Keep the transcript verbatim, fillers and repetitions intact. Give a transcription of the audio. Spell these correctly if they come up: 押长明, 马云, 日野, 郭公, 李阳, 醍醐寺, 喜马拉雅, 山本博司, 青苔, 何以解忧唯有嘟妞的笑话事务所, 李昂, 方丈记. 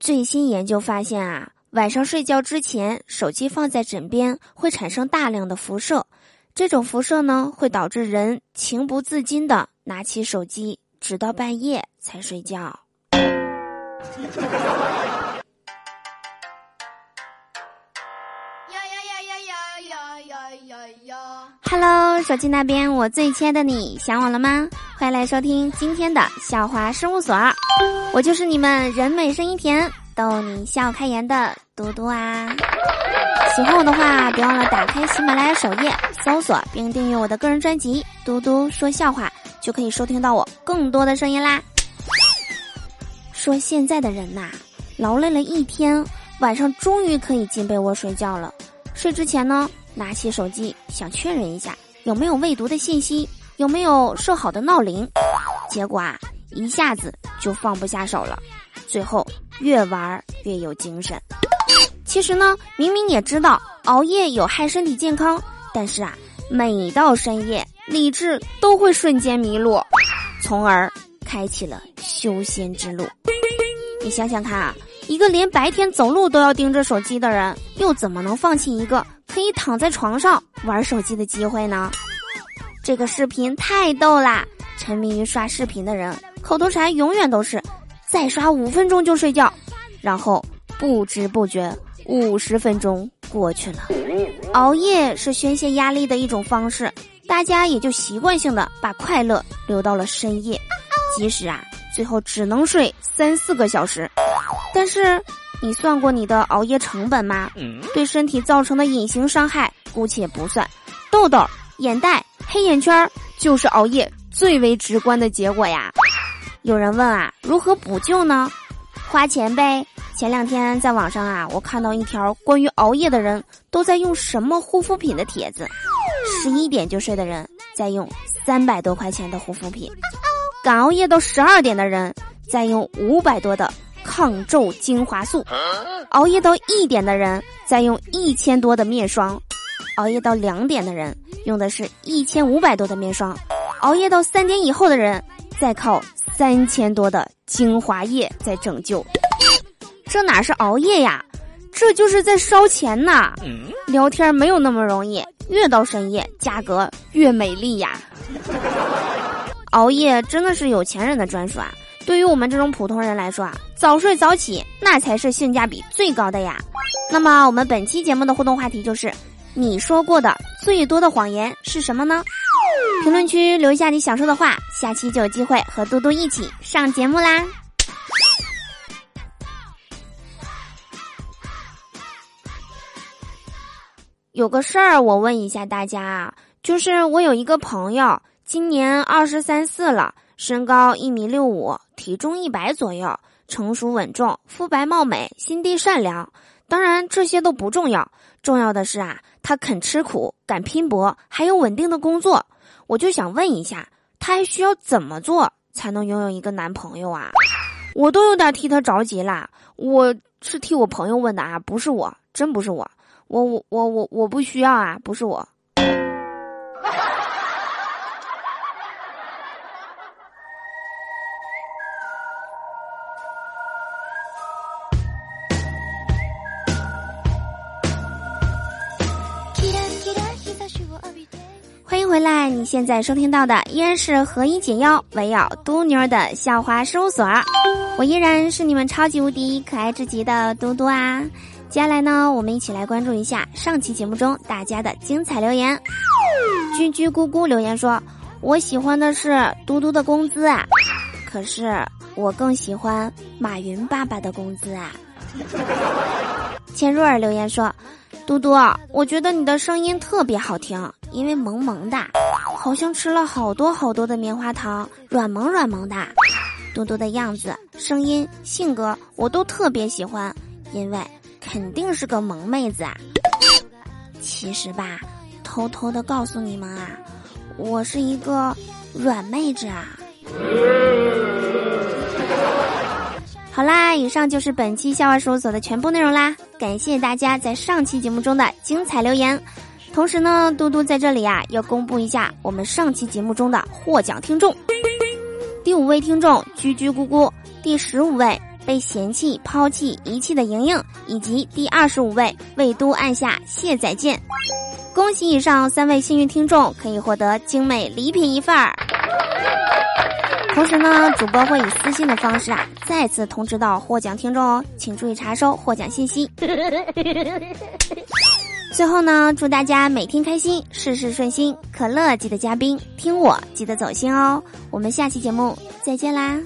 最新研究发现啊，晚上睡觉之前，手机放在枕边会产生大量的辐射，这种辐射呢，会导致人情不自禁的拿起手机，直到半夜才睡觉。Hello， 手机那边我最亲爱的你，想我了吗？快来收听今天的笑话事务所，我就是你们人美声音甜，逗你笑开颜的嘟嘟啊！喜欢我的话，别忘了打开喜马拉雅首页，搜索并订阅我的个人专辑《嘟嘟说笑话》，就可以收听到我更多的声音啦。说现在的人呐、啊，劳累了一天，晚上终于可以进被窝睡觉了。睡之前呢，拿起手机想确认一下有没有未读的信息，有没有设好的闹铃，结果啊一下子就放不下手了，最后越玩越有精神。其实呢，明明也知道熬夜有害身体健康，但是啊每到深夜理智都会瞬间迷路，从而开启了修仙之路。你想想看啊，一个连白天走路都要盯着手机的人，又怎么能放弃一个可以躺在床上玩手机的机会呢？这个视频太逗啦！沉迷于刷视频的人，口头禅永远都是再刷五分钟就睡觉，然后不知不觉五十分钟过去了。熬夜是宣泄压力的一种方式，大家也就习惯性的把快乐留到了深夜，即使啊最后只能睡三四个小时。但是你算过你的熬夜成本吗？对身体造成的隐形伤害姑且不算，痘痘、眼袋、黑眼圈就是熬夜最为直观的结果呀。有人问啊，如何补救呢？花钱呗。前两天在网上啊，我看到一条关于熬夜的人都在用什么护肤品的帖子，十一点就睡的人在用三百多块钱的护肤品，敢熬夜到十二点的人在用五百多的抗皱精华素，熬夜到一点的人再用一千多的面霜，熬夜到两点的人用的是一千五百多的面霜，熬夜到三点以后的人再靠三千多的精华液在拯救。这哪是熬夜呀，这就是在烧钱呐！聊天没有那么容易，越到深夜价格越美丽呀。熬夜真的是有钱人的专属啊，对于我们这种普通人来说啊，早睡早起那才是性价比最高的呀。那么我们本期节目的互动话题就是，你说过的最多的谎言是什么呢？评论区留下你想说的话，下期就有机会和嘟嘟一起上节目啦。有个事儿我问一下大家啊，就是我有一个朋友，今年二十三四了。身高一米六五，体重一百左右，成熟稳重，肤白貌美，心地善良。当然这些都不重要，重要的是啊，他肯吃苦，敢拼搏，还有稳定的工作。我就想问一下，他还需要怎么做才能拥有一个男朋友啊？我都有点替他着急啦。我是替我朋友问的啊，不是我，真不是我。我我我我我不需要啊，不是我。回来，你现在收听到的依然是何以解忧唯有嘟妞的笑话事务所，我依然是你们超级无敌可爱至极的嘟嘟啊。接下来呢，我们一起来关注一下上期节目中大家的精彩留言。居居咕咕留言说，我喜欢的是嘟嘟的工资啊，可是我更喜欢马云爸爸的工资啊。千若尔留言说，嘟嘟，我觉得你的声音特别好听，因为萌萌的，好像吃了好多好多的棉花糖，软萌软萌的。嘟嘟的样子、声音、性格我都特别喜欢，因为肯定是个萌妹子啊。其实吧，偷偷的告诉你们啊，我是一个软妹子啊。好啦，以上就是本期笑话事务所的全部内容啦，感谢大家在上期节目中的精彩留言。同时呢，嘟嘟在这里啊，要公布一下我们上期节目中的获奖听众。第五位听众居居咕咕，第十五位被嫌弃、抛弃、遗弃的莹莹，以及第二十五位魏都按下谢再见。恭喜以上三位幸运听众可以获得精美礼品一份儿。同时呢，主播会以私信的方式啊，再次通知到获奖听众哦，请注意查收获奖信息。最后呢，祝大家每天开心，事事顺心，可乐记得加冰，听我记得走心哦。我们下期节目再见啦。